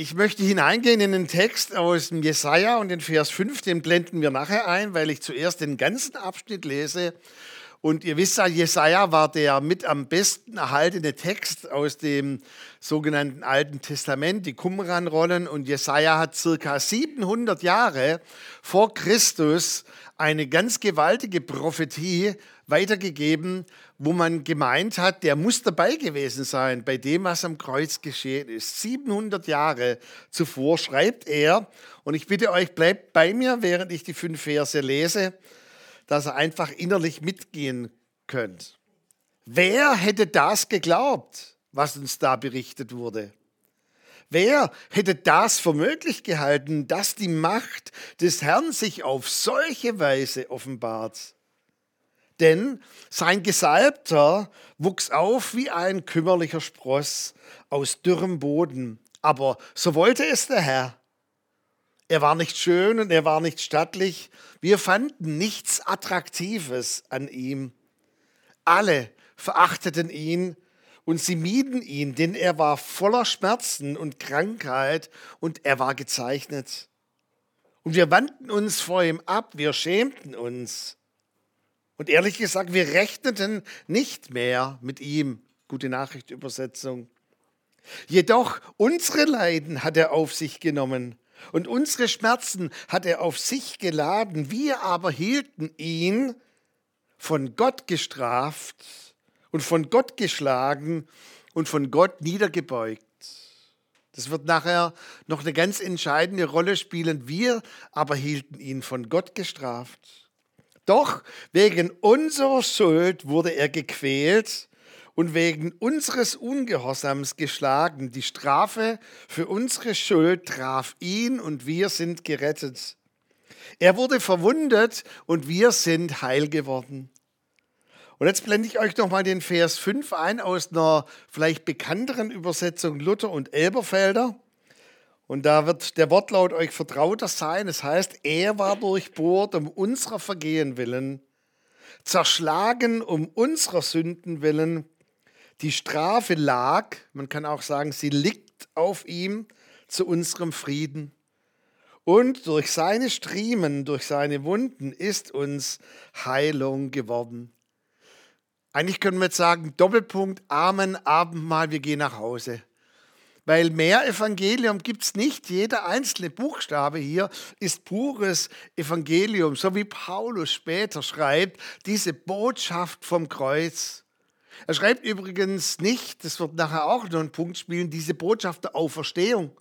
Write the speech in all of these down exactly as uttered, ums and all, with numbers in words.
Ich möchte hineingehen in den Text aus dem Jesaja und den Vers fünf, den blenden wir nachher ein, weil ich zuerst den ganzen Abschnitt lese. Und ihr wisst ja, Jesaja war der mit am besten erhaltene Text aus dem sogenannten Alten Testament, die Qumranrollen. Und Jesaja hat circa siebenhundert Jahre vor Christus eine ganz gewaltige Prophetie weitergegeben, wo man gemeint hat, der muss dabei gewesen sein bei dem, was am Kreuz geschehen ist. siebenhundert Jahre zuvor schreibt er, und ich bitte euch, bleibt bei mir, während ich die fünf Verse lese, dass ihr einfach innerlich mitgehen könnt. Wer hätte das geglaubt, was uns da berichtet wurde? Wer hätte das für möglich gehalten, dass die Macht des Herrn sich auf solche Weise offenbart? Denn sein Gesalbter wuchs auf wie ein kümmerlicher Spross aus dürrem Boden. Aber so wollte es der Herr. Er war nicht schön und er war nicht stattlich. Wir fanden nichts Attraktives an ihm. Alle verachteten ihn und sie mieden ihn, denn er war voller Schmerzen und Krankheit und er war gezeichnet. Und wir wandten uns vor ihm ab, wir schämten uns. Und ehrlich gesagt, wir rechneten nicht mehr mit ihm. Gute Nachricht, Übersetzung. Jedoch unsere Leiden hat er auf sich genommen und unsere Schmerzen hat er auf sich geladen. Wir aber hielten ihn von Gott gestraft und von Gott geschlagen und von Gott niedergebeugt. Das wird nachher noch eine ganz entscheidende Rolle spielen. Wir aber hielten ihn von Gott gestraft. Doch wegen unserer Schuld wurde er gequält und wegen unseres Ungehorsams geschlagen. Die Strafe für unsere Schuld traf ihn und wir sind gerettet. Er wurde verwundet und wir sind heil geworden. Und jetzt blende ich euch nochmal den Vers fünf ein aus einer vielleicht bekannteren Übersetzung Luther und Elberfelder. Und da wird der Wortlaut euch vertrauter sein. Das heißt, er war durchbohrt um unserer Vergehen willen, zerschlagen um unserer Sünden willen. Die Strafe lag, man kann auch sagen, sie liegt auf ihm zu unserem Frieden. Und durch seine Striemen, durch seine Wunden ist uns Heilung geworden. Eigentlich können wir jetzt sagen, Doppelpunkt, Amen, Abendmahl, wir gehen nach Hause. Weil mehr Evangelium gibt es nicht. Jeder einzelne Buchstabe hier ist pures Evangelium. So wie Paulus später schreibt, diese Botschaft vom Kreuz. Er schreibt übrigens nicht, das wird nachher auch noch einen Punkt spielen, diese Botschaft der Auferstehung.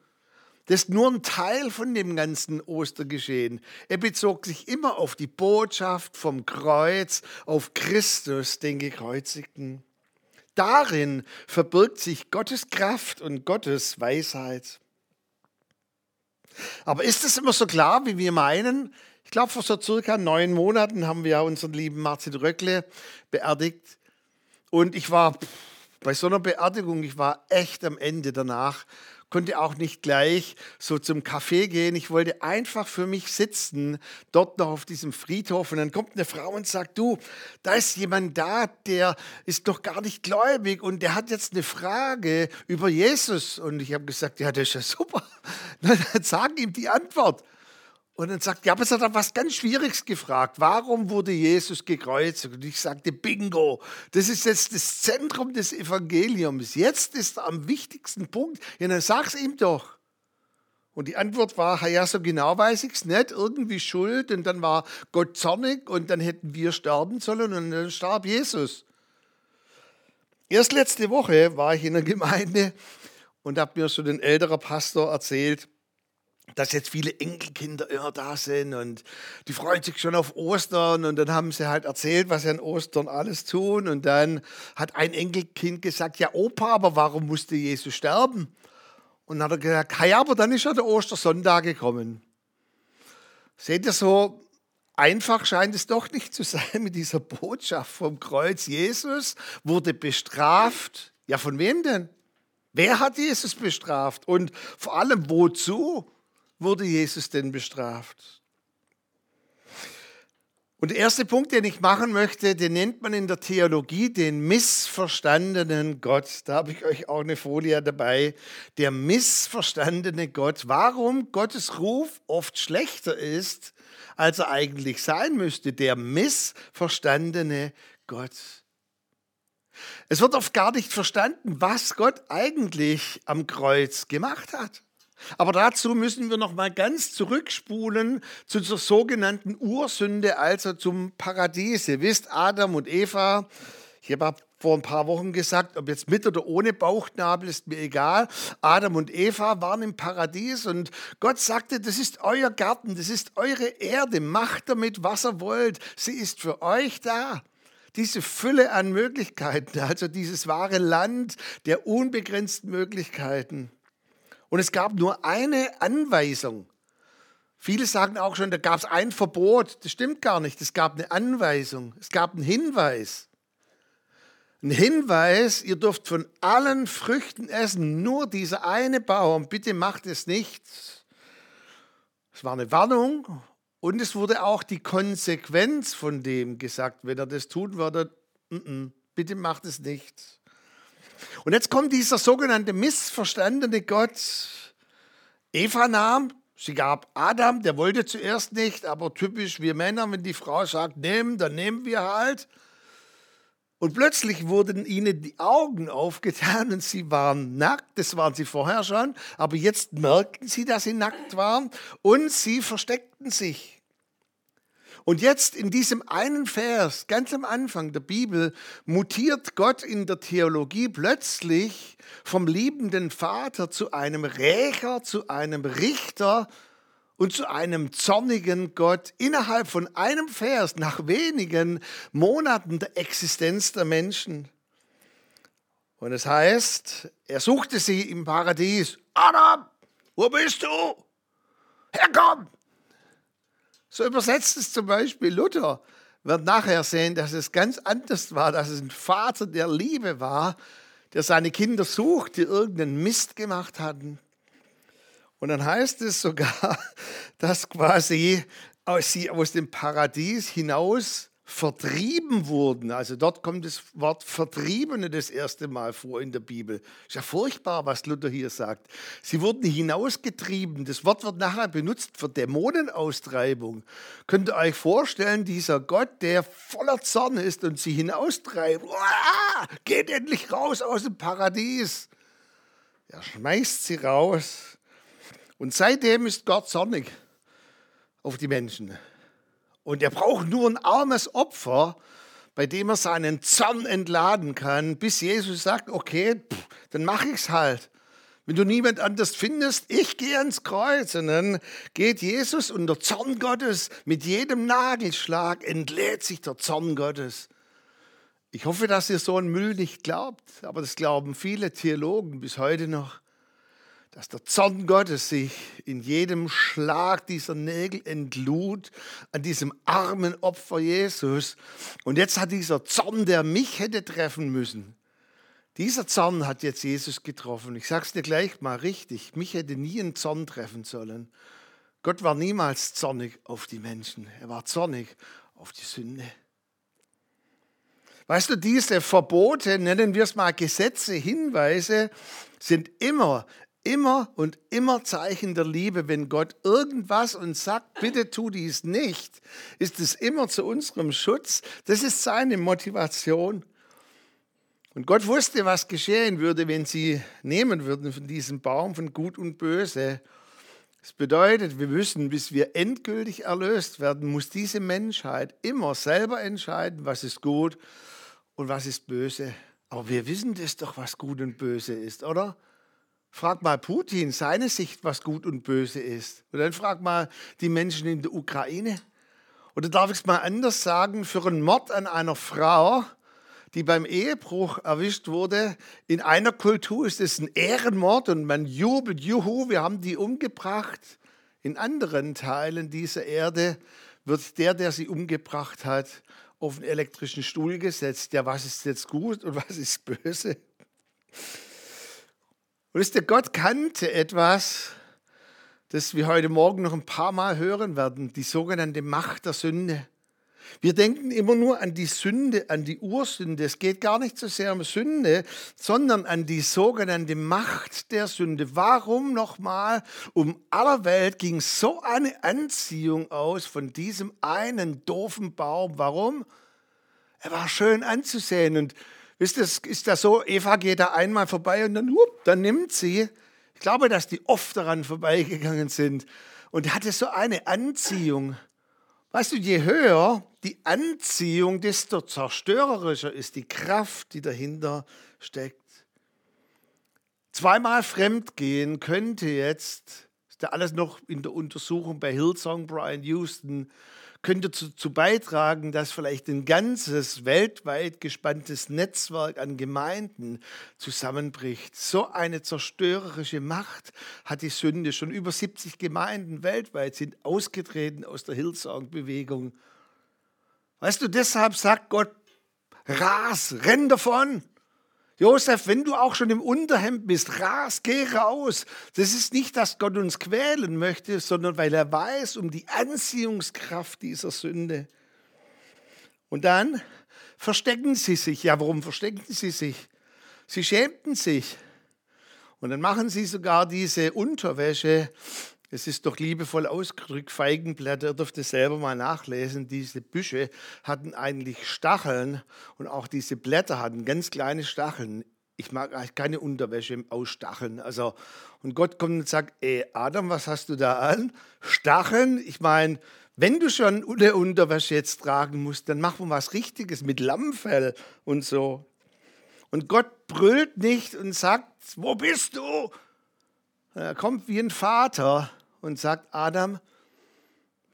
Das ist nur ein Teil von dem ganzen Ostergeschehen. Er bezog sich immer auf die Botschaft vom Kreuz, auf Christus, den Gekreuzigten. Darin verbirgt sich Gottes Kraft und Gottes Weisheit. Aber ist es immer so klar, wie wir meinen? Ich glaube, vor so circa neun Monaten haben wir unseren lieben Martin Röckle beerdigt. Und ich war bei so einer Beerdigung, ich war echt am Ende danach, konnte auch nicht gleich so zum Café gehen. Ich wollte einfach für mich sitzen, dort noch auf diesem Friedhof. Und dann kommt eine Frau und sagt, du, da ist jemand da, der ist doch gar nicht gläubig und der hat jetzt eine Frage über Jesus. Und ich habe gesagt, ja, das ist ja super. Dann sagen ihm die Antwort. Und dann sagt, ja, aber es hat er was ganz Schwieriges gefragt. Warum wurde Jesus gekreuzigt? Und ich sagte, bingo, das ist jetzt das Zentrum des Evangeliums. Jetzt ist er am wichtigsten Punkt. Ja, dann sag's ihm doch. Und die Antwort war, ja, so genau weiß ich's nicht. Irgendwie Schuld und dann war Gott zornig und dann hätten wir sterben sollen und dann starb Jesus. Erst letzte Woche war ich in der Gemeinde und habe mir schon ein älterer Pastor erzählt, dass jetzt viele Enkelkinder immer da sind und die freuen sich schon auf Ostern und dann haben sie halt erzählt, was sie an Ostern alles tun und dann hat ein Enkelkind gesagt, ja Opa, aber warum musste Jesus sterben? Und dann hat er gesagt, ja, aber dann ist ja der Ostersonntag gekommen. Seht ihr, so einfach scheint es doch nicht zu sein mit dieser Botschaft vom Kreuz. Jesus wurde bestraft. Ja, von wem denn? Wer hat Jesus bestraft? Und vor allem, wozu wurde Jesus denn bestraft? Und der erste Punkt, den ich machen möchte, den nennt man in der Theologie den missverstandenen Gott. Da habe ich euch auch eine Folie dabei. Der missverstandene Gott. Warum Gottes Ruf oft schlechter ist, als er eigentlich sein müsste. Der missverstandene Gott. Es wird oft gar nicht verstanden, was Gott eigentlich am Kreuz gemacht hat. Aber dazu müssen wir noch mal ganz zurückspulen zu zur sogenannten Ursünde, also zum Paradies. Ihr wisst, Adam und Eva, ich habe vor ein paar Wochen gesagt, ob jetzt mit oder ohne Bauchnabel, ist mir egal. Adam und Eva waren im Paradies und Gott sagte, das ist euer Garten, das ist eure Erde, macht damit, was ihr wollt. Sie ist für euch da. Diese Fülle an Möglichkeiten, also dieses wahre Land der unbegrenzten Möglichkeiten. Und es gab nur eine Anweisung. Viele sagen auch schon, da gab es ein Verbot. Das stimmt gar nicht. Es gab eine Anweisung. Es gab einen Hinweis. Ein Hinweis, ihr dürft von allen Früchten essen, nur dieser eine Baum. Bitte macht es nicht. Es war eine Warnung und es wurde auch die Konsequenz von dem gesagt. Wenn ihr das tun würdet, bitte macht es nicht. Und jetzt kommt dieser sogenannte missverstandene Gott. Eva nahm, sie gab Adam, der wollte zuerst nicht, aber typisch wir Männer, wenn die Frau sagt, nehmen, dann nehmen wir halt. Und plötzlich wurden ihnen die Augen aufgetan und sie waren nackt, das waren sie vorher schon, aber jetzt merkten sie, dass sie nackt waren und sie versteckten sich. Und jetzt in diesem einen Vers, ganz am Anfang der Bibel, mutiert Gott in der Theologie plötzlich vom liebenden Vater zu einem Rächer, zu einem Richter und zu einem zornigen Gott innerhalb von einem Vers nach wenigen Monaten der Existenz der Menschen. Und es heißt, er suchte sie im Paradies. Adam, wo bist du? Herkomm! So übersetzt es zum Beispiel Luther. Wir werden nachher sehen, dass es ganz anders war, dass es ein Vater der Liebe war, der seine Kinder sucht, die irgendeinen Mist gemacht hatten. Und dann heißt es sogar, dass quasi sie aus dem Paradies hinaus vertrieben wurden. Also dort kommt das Wort Vertriebene das erste Mal vor in der Bibel. Ist ja furchtbar, was Luther hier sagt. Sie wurden hinausgetrieben. Das Wort wird nachher benutzt für Dämonenaustreibung. Könnt ihr euch vorstellen, dieser Gott, der voller Zorn ist und sie hinaustreibt. Uah, geht endlich raus aus dem Paradies. Er schmeißt sie raus. Und seitdem ist Gott zornig auf die Menschen. Und er braucht nur ein armes Opfer, bei dem er seinen Zorn entladen kann, bis Jesus sagt, okay, pff, dann mache ich es halt. Wenn du niemand anders findest, ich gehe ans Kreuz. Und dann geht Jesus und der Zorn Gottes, mit jedem Nagelschlag entlädt sich der Zorn Gottes. Ich hoffe, dass ihr so einen Müll nicht glaubt, aber das glauben viele Theologen bis heute noch, dass der Zorn Gottes sich in jedem Schlag dieser Nägel entlud, an diesem armen Opfer Jesus. Und jetzt hat dieser Zorn, der mich hätte treffen müssen, dieser Zorn hat jetzt Jesus getroffen. Ich sage es dir gleich mal richtig, mich hätte nie ein Zorn treffen sollen. Gott war niemals zornig auf die Menschen, er war zornig auf die Sünde. Weißt du, diese Verbote, nennen wir es mal Gesetze, Hinweise, sind immer Immer und immer Zeichen der Liebe. Wenn Gott irgendwas uns sagt, bitte tu dies nicht, ist es immer zu unserem Schutz. Das ist seine Motivation. Und Gott wusste, was geschehen würde, wenn sie nehmen würden von diesem Baum von Gut und Böse. Das bedeutet, wir müssen, bis wir endgültig erlöst werden, muss diese Menschheit immer selber entscheiden, was ist gut und was ist böse. Aber wir wissen das doch, was gut und böse ist, oder? Frag mal Putin, seine Sicht, was gut und böse ist. Und dann frag mal die Menschen in der Ukraine. Oder darf ich es mal anders sagen, für einen Mord an einer Frau, die beim Ehebruch erwischt wurde, in einer Kultur ist es ein Ehrenmord und man jubelt, juhu, wir haben die umgebracht. In anderen Teilen dieser Erde wird der, der sie umgebracht hat, auf einen elektrischen Stuhl gesetzt. Ja, was ist jetzt gut und was ist böse? Wisst ihr, Gott kannte etwas, das wir heute Morgen noch ein paar Mal hören werden, die sogenannte Macht der Sünde. Wir denken immer nur an die Sünde, an die Ursünde. Es geht gar nicht so sehr um Sünde, sondern an die sogenannte Macht der Sünde. Warum nochmal um aller Welt ging so eine Anziehung aus von diesem einen doofen Baum? Warum? Er war schön anzusehen. Und wisst ihr, ist das so, Eva geht da einmal vorbei und dann, hup, dann nimmt sie. Ich glaube, dass die oft daran vorbeigegangen sind. Und hatte so eine Anziehung. Weißt du, je höher die Anziehung, desto zerstörerischer ist die Kraft, die dahinter steckt. Zweimal fremdgehen könnte jetzt, ist ja alles noch in der Untersuchung bei Hillsong, Brian Houston, könnte dazu beitragen, dass vielleicht ein ganzes weltweit gespanntes Netzwerk an Gemeinden zusammenbricht. So eine zerstörerische Macht hat die Sünde. Schon über siebzig Gemeinden weltweit sind ausgetreten aus der Hillsong-Bewegung. Weißt du, deshalb sagt Gott, ras, renn davon. Josef, wenn du auch schon im Unterhemd bist, ras, geh raus. Das ist nicht, dass Gott uns quälen möchte, sondern weil er weiß um die Anziehungskraft dieser Sünde. Und dann verstecken sie sich. Ja, warum verstecken sie sich? Sie schämten sich. Und dann machen sie sogar diese Unterwäsche. Es ist doch liebevoll ausgedrückt, Feigenblätter, ihr dürft es selber mal nachlesen. Diese Büsche hatten eigentlich Stacheln und auch diese Blätter hatten ganz kleine Stacheln. Ich mag eigentlich keine Unterwäsche aus Stacheln. Also, und Gott kommt und sagt, ey Adam, was hast du da an? Stacheln? Ich meine, wenn du schon eine Unterwäsche jetzt tragen musst, dann machen wir was Richtiges mit Lammfell und so. Und Gott brüllt nicht und sagt, wo bist du? Er kommt wie ein Vater und sagt, Adam,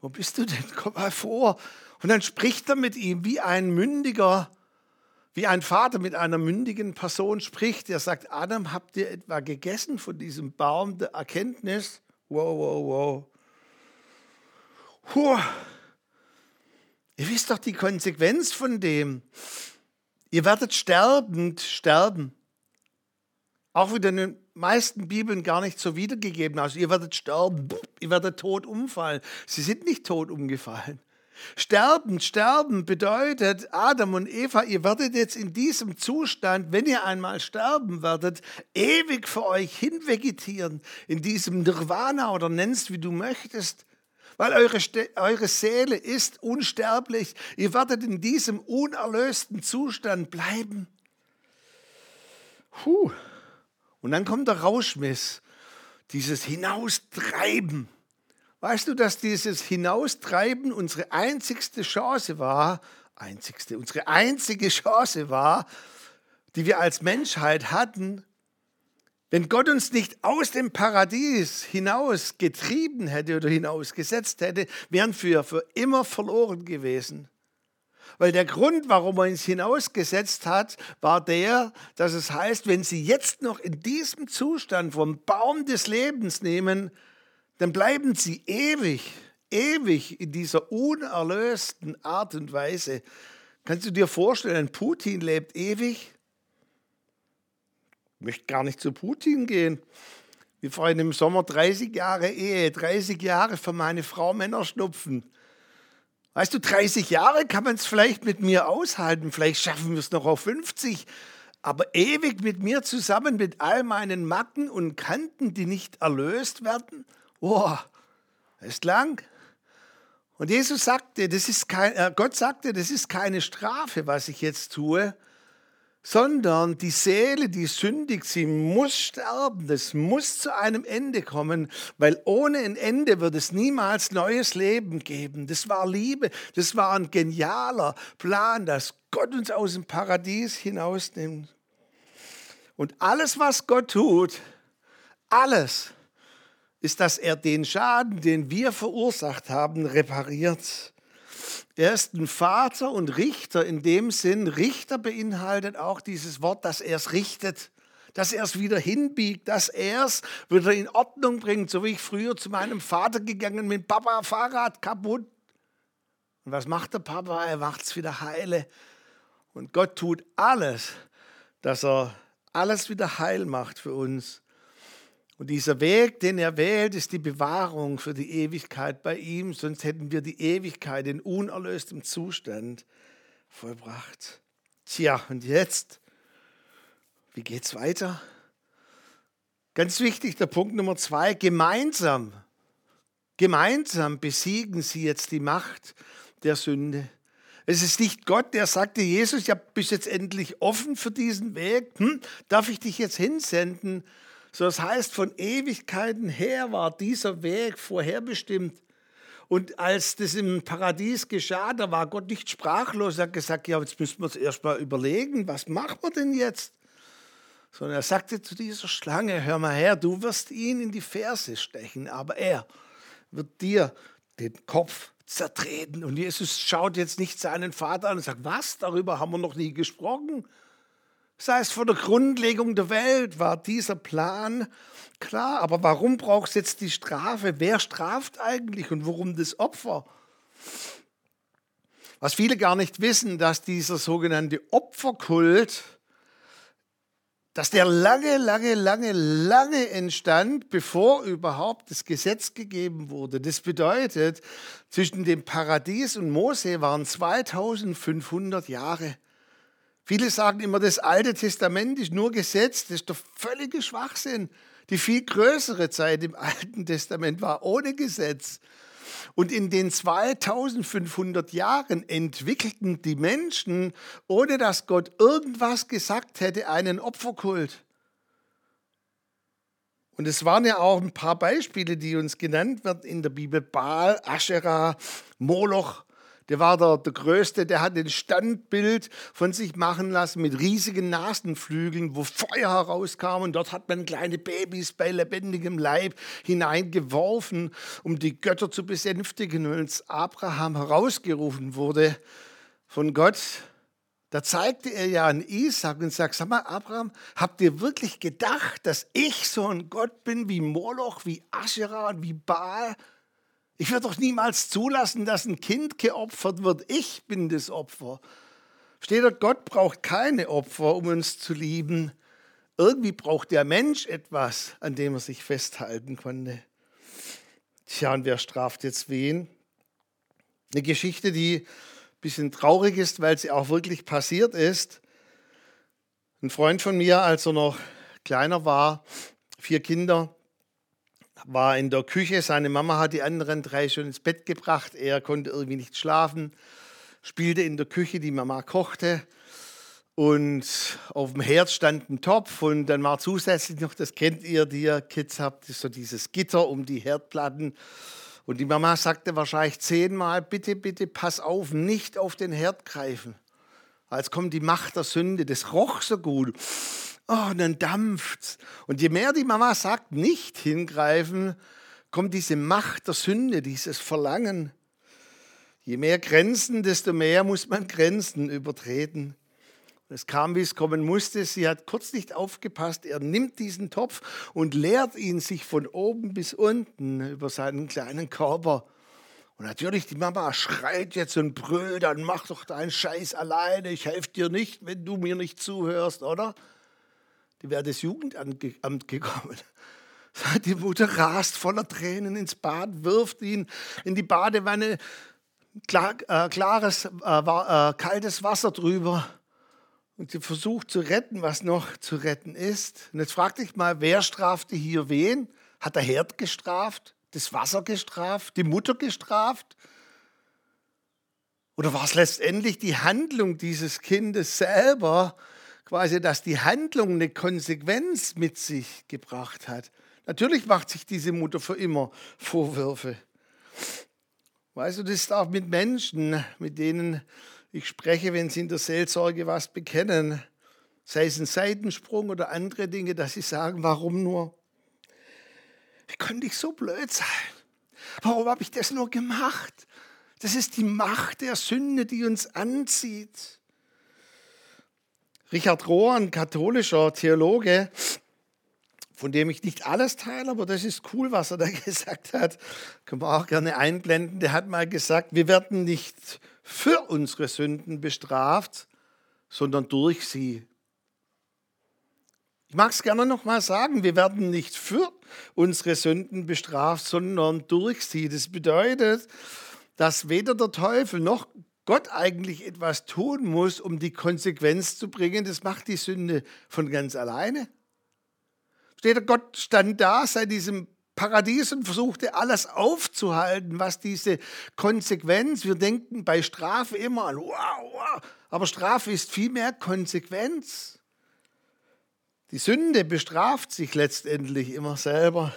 wo bist du denn? Komm mal vor. Und dann spricht er mit ihm wie ein mündiger, wie ein Vater mit einer mündigen Person spricht. Er sagt, Adam, habt ihr etwa gegessen von diesem Baum der Erkenntnis? Wow, wow, wow. Puh. Ihr wisst doch die Konsequenz von dem. Ihr werdet sterbend sterben. Auch wieder in den meisten Bibeln gar nicht so wiedergegeben. Also ihr werdet sterben, ihr werdet tot umfallen. Sie sind nicht tot umgefallen. Sterben, sterben bedeutet, Adam und Eva, ihr werdet jetzt in diesem Zustand, wenn ihr einmal sterben werdet, ewig für euch hinvegetieren, in diesem Nirvana oder nennst, wie du möchtest. Weil eure, eure Seele ist unsterblich. Ihr werdet in diesem unerlösten Zustand bleiben. Puh. Und dann kommt der Rauschmiss, dieses Hinaustreiben. Weißt du, dass dieses Hinaustreiben unsere einzigste Chance war, einzigste, unsere einzige Chance war, die wir als Menschheit hatten, wenn Gott uns nicht aus dem Paradies hinausgetrieben hätte oder hinausgesetzt hätte, wären wir für immer verloren gewesen. Weil der Grund, warum er uns hinausgesetzt hat, war der, dass es heißt, wenn sie jetzt noch in diesem Zustand vom Baum des Lebens nehmen, dann bleiben sie ewig, ewig in dieser unerlösten Art und Weise. Kannst du dir vorstellen, Putin lebt ewig? Ich möchte gar nicht zu Putin gehen. Wir feiern im Sommer dreißig Jahre Ehe, dreißig Jahre für meine Frau Männerschnupfen. Weißt du, dreißig Jahre kann man es vielleicht mit mir aushalten, vielleicht schaffen wir es noch auf fünfzig, aber ewig mit mir zusammen, mit all meinen Macken und Kanten, die nicht erlöst werden, boah, das ist lang. Und Jesus sagte, das ist kein, äh, Gott sagte, das ist keine Strafe, was ich jetzt tue, sondern die Seele, die sündigt, sie muss sterben, das muss zu einem Ende kommen, weil ohne ein Ende wird es niemals neues Leben geben. Das war Liebe, das war ein genialer Plan, dass Gott uns aus dem Paradies hinausnimmt. Und alles, was Gott tut, alles, ist, dass er den Schaden, den wir verursacht haben, repariert. Er ist ein Vater und Richter in dem Sinn. Richter beinhaltet auch dieses Wort, dass er es richtet, dass er es wieder hinbiegt, dass er es wieder in Ordnung bringt, so wie ich früher zu meinem Vater gegangen bin, Papa, Fahrrad kaputt. Und was macht der Papa? Er macht es wieder heile. Und Gott tut alles, dass er alles wieder heil macht für uns. Und dieser Weg, den er wählt, ist die Bewahrung für die Ewigkeit bei ihm. Sonst hätten wir die Ewigkeit in unerlöstem Zustand vollbracht. Tja, und jetzt? Wie geht's weiter? Ganz wichtig, der Punkt Nummer zwei, gemeinsam. Gemeinsam besiegen sie jetzt die Macht der Sünde. Es ist nicht Gott, der sagte, Jesus, ja, bist jetzt endlich offen für diesen Weg. Hm, darf ich dich jetzt hinsenden? So, das heißt, von Ewigkeiten her war dieser Weg vorherbestimmt. Und als das im Paradies geschah, da war Gott nicht sprachlos. Er hat gesagt, ja, jetzt müssen wir uns erst mal überlegen, was machen wir denn jetzt? Sondern er sagte zu dieser Schlange, hör mal her, du wirst ihn in die Ferse stechen, aber er wird dir den Kopf zertreten. Und Jesus schaut jetzt nicht seinen Vater an und sagt, was, darüber haben wir noch nie gesprochen. Das heißt, vor der Grundlegung der Welt war dieser Plan klar. Aber warum braucht es jetzt die Strafe? Wer straft eigentlich und warum das Opfer? Was viele gar nicht wissen, dass dieser sogenannte Opferkult, dass der lange, lange, lange, lange entstand, bevor überhaupt das Gesetz gegeben wurde. Das bedeutet, zwischen dem Paradies und Mose waren zweitausendfünfhundert Jahre. Viele sagen immer, das Alte Testament ist nur Gesetz. Das ist doch völliger Schwachsinn. Die viel größere Zeit im Alten Testament war ohne Gesetz. Und in den zweitausendfünfhundert Jahren entwickelten die Menschen, ohne dass Gott irgendwas gesagt hätte, einen Opferkult. Und es waren ja auch ein paar Beispiele, die uns genannt werden in der Bibel. Baal, Aschera, Moloch, der war der, der Größte, der hat ein Standbild von sich machen lassen mit riesigen Nasenflügeln, wo Feuer herauskam. Und dort hat man kleine Babys bei lebendigem Leib hineingeworfen, um die Götter zu besänftigen. Und als Abraham herausgerufen wurde von Gott, da zeigte er ja an Isaak und sagt, sag mal, Abraham, habt ihr wirklich gedacht, dass ich so ein Gott bin wie Moloch, wie Aschera und wie Baal? Ich werde doch niemals zulassen, dass ein Kind geopfert wird. Ich bin das Opfer. Steht da, Gott braucht keine Opfer, um uns zu lieben. Irgendwie braucht der Mensch etwas, an dem er sich festhalten konnte. Tja, und wer straft jetzt wen? Eine Geschichte, die ein bisschen traurig ist, weil sie auch wirklich passiert ist. Ein Freund von mir, als er noch kleiner war, vier Kinder, war in der Küche, seine Mama hat die anderen drei schon ins Bett gebracht, er konnte irgendwie nicht schlafen, spielte in der Küche, die Mama kochte und auf dem Herd stand ein Topf und dann war zusätzlich noch, das kennt ihr, die ihr Kids habt, so dieses Gitter um die Herdplatten und die Mama sagte wahrscheinlich zehnmal, bitte, bitte, pass auf, nicht auf den Herd greifen, als kommt die Macht der Sünde, das roch so gut. Oh, und dann dampft's. Und je mehr die Mama sagt, nicht hingreifen, kommt diese Macht der Sünde, dieses Verlangen. Je mehr Grenzen, desto mehr muss man Grenzen übertreten. Es kam, wie es kommen musste. Sie hat kurz nicht aufgepasst. Er nimmt diesen Topf und leert ihn sich von oben bis unten über seinen kleinen Körper. Und natürlich, die Mama schreit jetzt und brüllt, dann mach doch deinen Scheiß alleine. Ich helfe dir nicht, wenn du mir nicht zuhörst, oder? Die wäre das Jugendamt gekommen. Die Mutter rast voller Tränen ins Bad, wirft ihn in die Badewanne, klar, äh, klares, äh, äh, kaltes Wasser drüber. Und sie versucht zu retten, was noch zu retten ist. Und jetzt frag dich mal, wer strafte hier wen? Hat der Herd gestraft? Das Wasser gestraft? Die Mutter gestraft? Oder war es letztendlich die Handlung dieses Kindes selber, quasi, dass die Handlung eine Konsequenz mit sich gebracht hat. Natürlich macht sich diese Mutter für immer Vorwürfe. Weißt du, das ist auch mit Menschen, mit denen ich spreche, wenn sie in der Seelsorge was bekennen, sei es ein Seitensprung oder andere Dinge, dass sie sagen, warum nur? Wie konnte ich so blöd sein? Warum habe ich das nur gemacht? Das ist die Macht der Sünde, die uns anzieht. Richard Rohr, ein katholischer Theologe, von dem ich nicht alles teile, aber das ist cool, was er da gesagt hat. Können wir auch gerne einblenden. Der hat mal gesagt, wir werden nicht für unsere Sünden bestraft, sondern durch sie. Ich mag es gerne noch mal sagen, wir werden nicht für unsere Sünden bestraft, sondern durchzieht. Das bedeutet, dass weder der Teufel noch Gott eigentlich etwas tun muss, um die Konsequenz zu bringen. Das macht die Sünde von ganz alleine. Steht, Gott stand da seit diesem Paradies und versuchte alles aufzuhalten, was diese Konsequenz, wir denken bei Strafe immer an, wow, wow, aber Strafe ist vielmehr Konsequenz. Die Sünde bestraft sich letztendlich immer selber.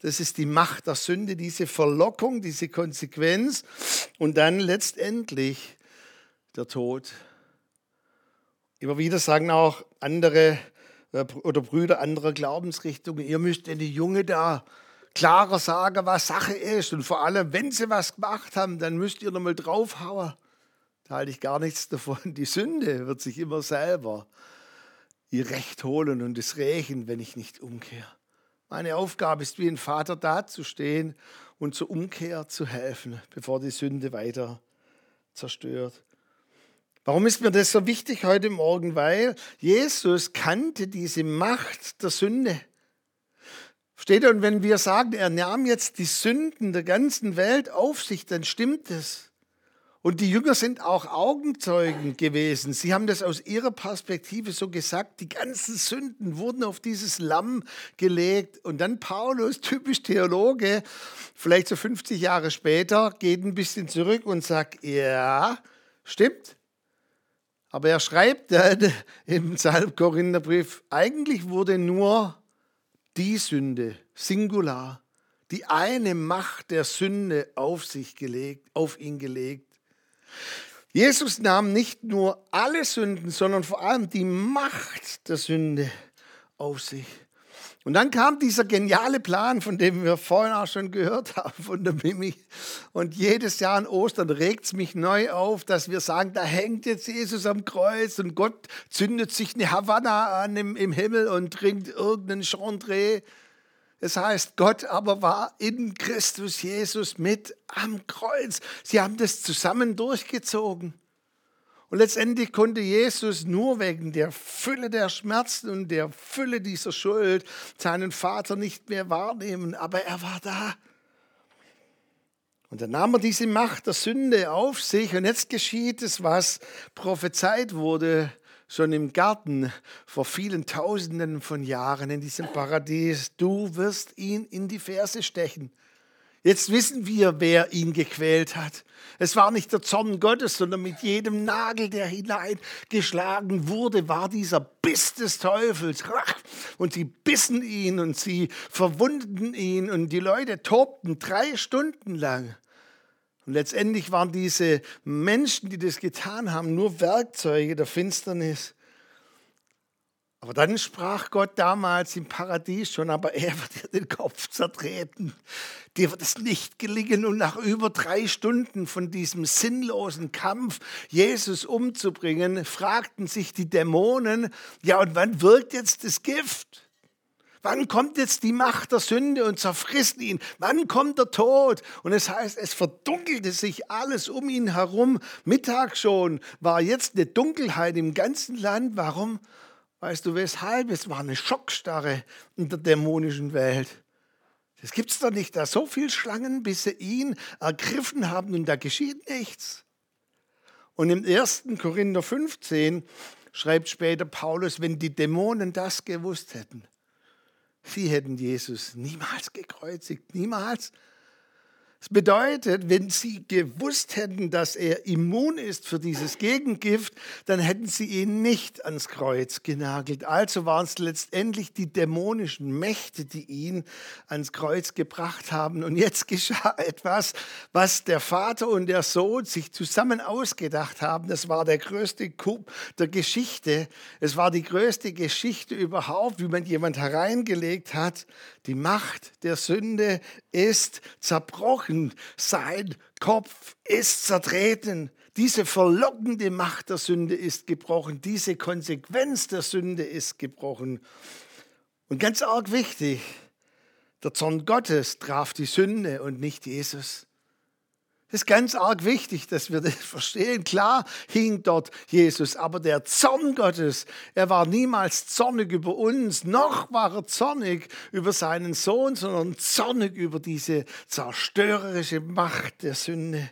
Das ist die Macht der Sünde, diese Verlockung, diese Konsequenz und dann letztendlich der Tod. Immer wieder sagen auch andere oder Brüder anderer Glaubensrichtungen, ihr müsst den Jungen da klarer sagen, was Sache ist. Und vor allem, wenn sie was gemacht haben, dann müsst ihr nochmal draufhauen. Da halte ich gar nichts davon. Die Sünde wird sich immer selber ihr Recht holen und es rächen, wenn ich nicht umkehre. Meine Aufgabe ist, wie ein Vater dazustehen und zur Umkehr zu helfen, bevor die Sünde weiter zerstört. Warum ist mir das so wichtig heute Morgen? Weil Jesus kannte diese Macht der Sünde. Versteht ihr? Und wenn wir sagen, er nahm jetzt die Sünden der ganzen Welt auf sich, dann stimmt es. Und die Jünger sind auch Augenzeugen gewesen. Sie haben das aus ihrer Perspektive so gesagt. Die ganzen Sünden wurden auf dieses Lamm gelegt. Und dann Paulus, typisch Theologe, vielleicht so fünfzig Jahre später, geht ein bisschen zurück und sagt, ja, stimmt. Aber er schreibt dann im Psalm-Korintherbrief, eigentlich wurde nur die Sünde, Singular, die eine Macht der Sünde auf sich gelegt, auf ihn gelegt. Jesus nahm nicht nur alle Sünden, sondern vor allem die Macht der Sünde auf sich. Und dann kam dieser geniale Plan, von dem wir vorhin auch schon gehört haben, von der Mimi. Und jedes Jahr an Ostern regt es mich neu auf, dass wir sagen, da hängt jetzt Jesus am Kreuz und Gott zündet sich eine Havanna an im, im Himmel und trinkt irgendeinen Chandray. Es heißt, Gott aber war in Christus Jesus mit am Kreuz. Sie haben das zusammen durchgezogen. Und letztendlich konnte Jesus nur wegen der Fülle der Schmerzen und der Fülle dieser Schuld seinen Vater nicht mehr wahrnehmen, aber er war da. Und dann nahm er diese Macht der Sünde auf sich und jetzt geschieht es, was prophezeit wurde, schon im Garten vor vielen Tausenden von Jahren in diesem Paradies. Du wirst ihn in die Ferse stechen. Jetzt wissen wir, wer ihn gequält hat. Es war nicht der Zorn Gottes, sondern mit jedem Nagel, der hineingeschlagen wurde, war dieser Biss des Teufels. Und sie bissen ihn und sie verwundeten ihn und die Leute tobten drei Stunden lang. Und letztendlich waren diese Menschen, die das getan haben, nur Werkzeuge der Finsternis. Aber dann sprach Gott damals im Paradies schon, aber er wird dir den Kopf zertreten. Dir wird es nicht gelingen. Und nach über drei Stunden von diesem sinnlosen Kampf, Jesus umzubringen, fragten sich die Dämonen, ja und wann wirkt jetzt das Gift? Wann kommt jetzt die Macht der Sünde und zerfrisst ihn? Wann kommt der Tod? Und es heißt, es verdunkelte sich alles um ihn herum. Mittag schon war jetzt eine Dunkelheit im ganzen Land. Warum? Weißt du weshalb? Es war eine Schockstarre in der dämonischen Welt. Das gibt's doch nicht, da so viele Schlangenbisse ihn ergriffen haben und da geschieht nichts. Und im ersten Korinther fünfzehn schreibt später Paulus, wenn die Dämonen das gewusst hätten, sie hätten Jesus niemals gekreuzigt, niemals. Das bedeutet, wenn sie gewusst hätten, dass er immun ist für dieses Gegengift, dann hätten sie ihn nicht ans Kreuz genagelt. Also waren es letztendlich die dämonischen Mächte, die ihn ans Kreuz gebracht haben. Und jetzt geschah etwas, was der Vater und der Sohn sich zusammen ausgedacht haben. Das war der größte Coup der Geschichte. Es war die größte Geschichte überhaupt, wie man jemand hereingelegt hat. Die Macht der Sünde ist zerbrochen. Sein Kopf ist zertreten. Diese verlockende Macht der Sünde ist gebrochen. Diese Konsequenz der Sünde ist gebrochen. Und ganz arg wichtig, der Zorn Gottes traf die Sünde und nicht Jesus. Das ist ganz arg wichtig, dass wir das verstehen. Klar hing dort Jesus, aber der Zorn Gottes, er war niemals zornig über uns, noch war er zornig über seinen Sohn, sondern zornig über diese zerstörerische Macht der Sünde.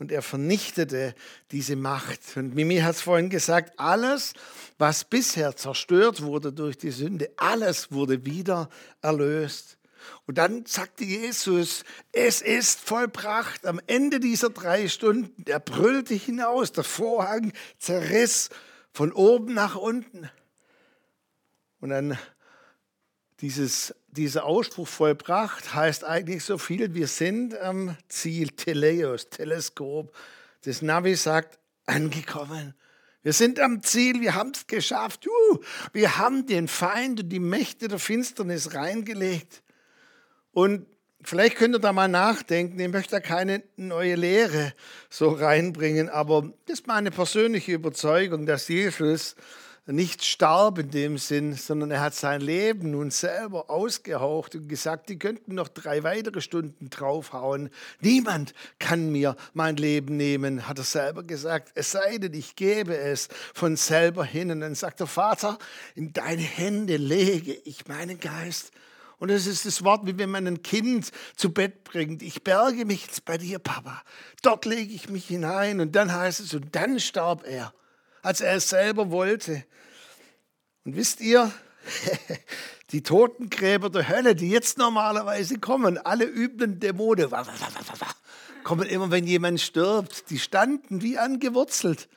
Und er vernichtete diese Macht. Und Mimi hat es vorhin gesagt, alles, was bisher zerstört wurde durch die Sünde, alles wurde wieder erlöst. Und dann sagte Jesus, es ist vollbracht. Am Ende dieser drei Stunden, er brüllte hinaus, der Vorhang zerriss von oben nach unten. Und dann dieses, dieser Ausspruch vollbracht heißt eigentlich so viel, wir sind am Ziel, Teleios, Teleskop. Das Navi sagt, angekommen. Wir sind am Ziel, wir haben es geschafft. Juhu, wir haben den Feind und die Mächte der Finsternis reingelegt. Und vielleicht könnt ihr da mal nachdenken, ich möchte da keine neue Lehre so reinbringen, aber das ist meine persönliche Überzeugung, dass Jesus nicht starb in dem Sinn, sondern er hat sein Leben nun selber ausgehaucht und gesagt, die könnten noch drei weitere Stunden draufhauen. Niemand kann mir mein Leben nehmen, hat er selber gesagt, es sei denn, ich gebe es von selber hin. Und dann sagt der Vater, in deine Hände lege ich meinen Geist. Und es ist das Wort, wie wenn man ein Kind zu Bett bringt. Ich berge mich jetzt bei dir, Papa. Dort lege ich mich hinein. Und dann heißt es, und dann starb er, als er es selber wollte. Und wisst ihr, die Totengräber der Hölle, die jetzt normalerweise kommen, alle üblen Dämonen, kommen immer, wenn jemand stirbt. Die standen wie angewurzelt.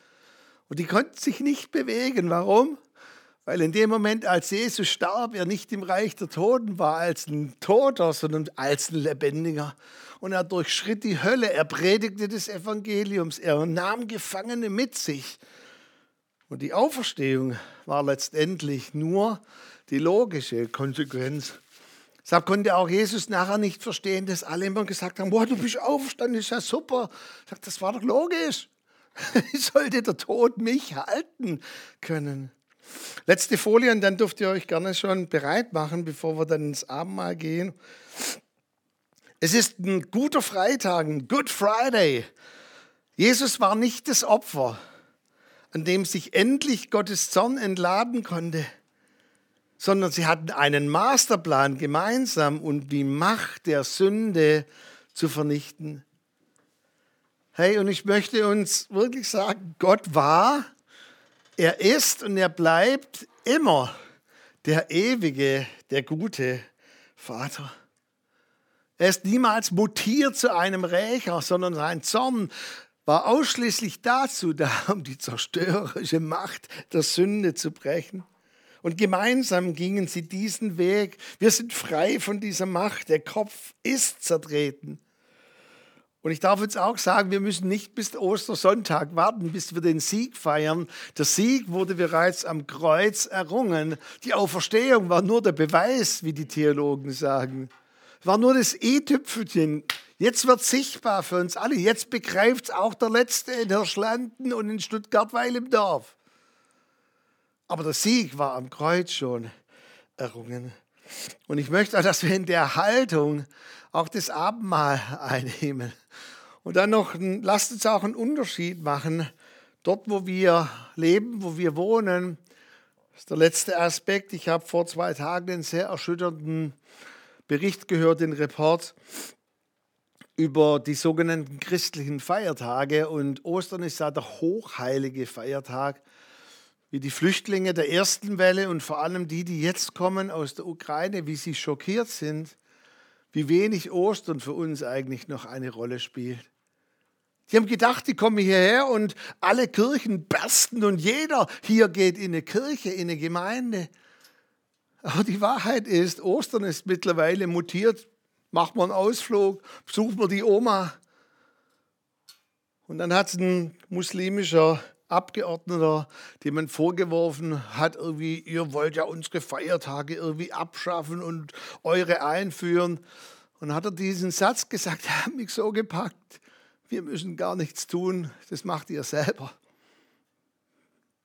Und die konnten sich nicht bewegen. Warum? Weil in dem Moment, als Jesus starb, er nicht im Reich der Toten war als ein Toter, sondern als ein Lebendiger. Und er durchschritt die Hölle, er predigte des Evangeliums, er nahm Gefangene mit sich. Und die Auferstehung war letztendlich nur die logische Konsequenz. Deshalb konnte auch Jesus nachher nicht verstehen, dass alle immer gesagt haben, boah, du bist auferstanden, ist ja super. Ich sag, das war doch logisch. Wie sollte der Tod mich halten können? Letzte Folie und dann dürft ihr euch gerne schon bereit machen, bevor wir dann ins Abendmahl gehen. Es ist ein guter Freitag, ein Good Friday. Jesus war nicht das Opfer, an dem sich endlich Gottes Zorn entladen konnte, sondern sie hatten einen Masterplan gemeinsam, um die Macht der Sünde zu vernichten. Hey, und ich möchte uns wirklich sagen, Gott war, er ist und er bleibt immer der ewige, der gute Vater. Er ist niemals mutiert zu einem Rächer, sondern sein Zorn war ausschließlich dazu da, um die zerstörerische Macht der Sünde zu brechen. Und gemeinsam gingen sie diesen Weg. Wir sind frei von dieser Macht. Der Kopf ist zertreten. Und ich darf jetzt auch sagen, wir müssen nicht bis Ostersonntag warten, bis wir den Sieg feiern. Der Sieg wurde bereits am Kreuz errungen. Die Auferstehung war nur der Beweis, wie die Theologen sagen. War nur das i-Tüpfelchen. Jetzt wird es sichtbar für uns alle. Jetzt begreift es auch der Letzte in Hirschlanden und in Stuttgart-Weilimdorf. Aber der Sieg war am Kreuz schon errungen. Und ich möchte auch, dass wir in der Haltung auch das Abendmahl einnehmen. Und dann noch, lasst uns auch einen Unterschied machen. Dort, wo wir leben, wo wir wohnen, ist der letzte Aspekt. Ich habe vor zwei Tagen einen sehr erschütternden Bericht gehört, den Report über die sogenannten christlichen Feiertage. Und Ostern ist da der hochheilige Feiertag, wie die Flüchtlinge der ersten Welle und vor allem die, die jetzt kommen aus der Ukraine, wie sie schockiert sind, wie wenig Ostern für uns eigentlich noch eine Rolle spielt. Die haben gedacht, die kommen hierher und alle Kirchen bersten und jeder hier geht in eine Kirche, in eine Gemeinde. Aber die Wahrheit ist, Ostern ist mittlerweile mutiert. Macht man einen Ausflug, besucht man die Oma. Und dann hat es ein muslimischer Abgeordneter, dem man vorgeworfen hat, irgendwie, ihr wollt ja unsere Feiertage irgendwie abschaffen und eure einführen. Und hat er diesen Satz gesagt, der hat mich so gepackt, wir müssen gar nichts tun, das macht ihr selber.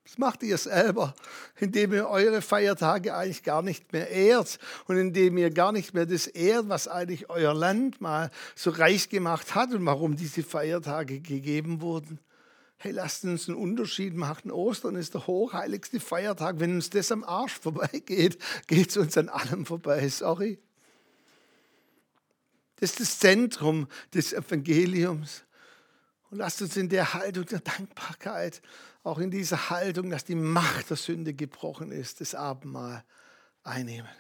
Das macht ihr selber, indem ihr eure Feiertage eigentlich gar nicht mehr ehrt und indem ihr gar nicht mehr das ehrt, was eigentlich euer Land mal so reich gemacht hat und warum diese Feiertage gegeben wurden. Hey, lasst uns einen Unterschied machen. Ostern ist der hochheiligste Feiertag. Wenn uns das am Arsch vorbeigeht, geht es uns an allem vorbei. Sorry. Das ist das Zentrum des Evangeliums. Und lasst uns in der Haltung der Dankbarkeit, auch in dieser Haltung, dass die Macht der Sünde gebrochen ist, das Abendmahl einnehmen.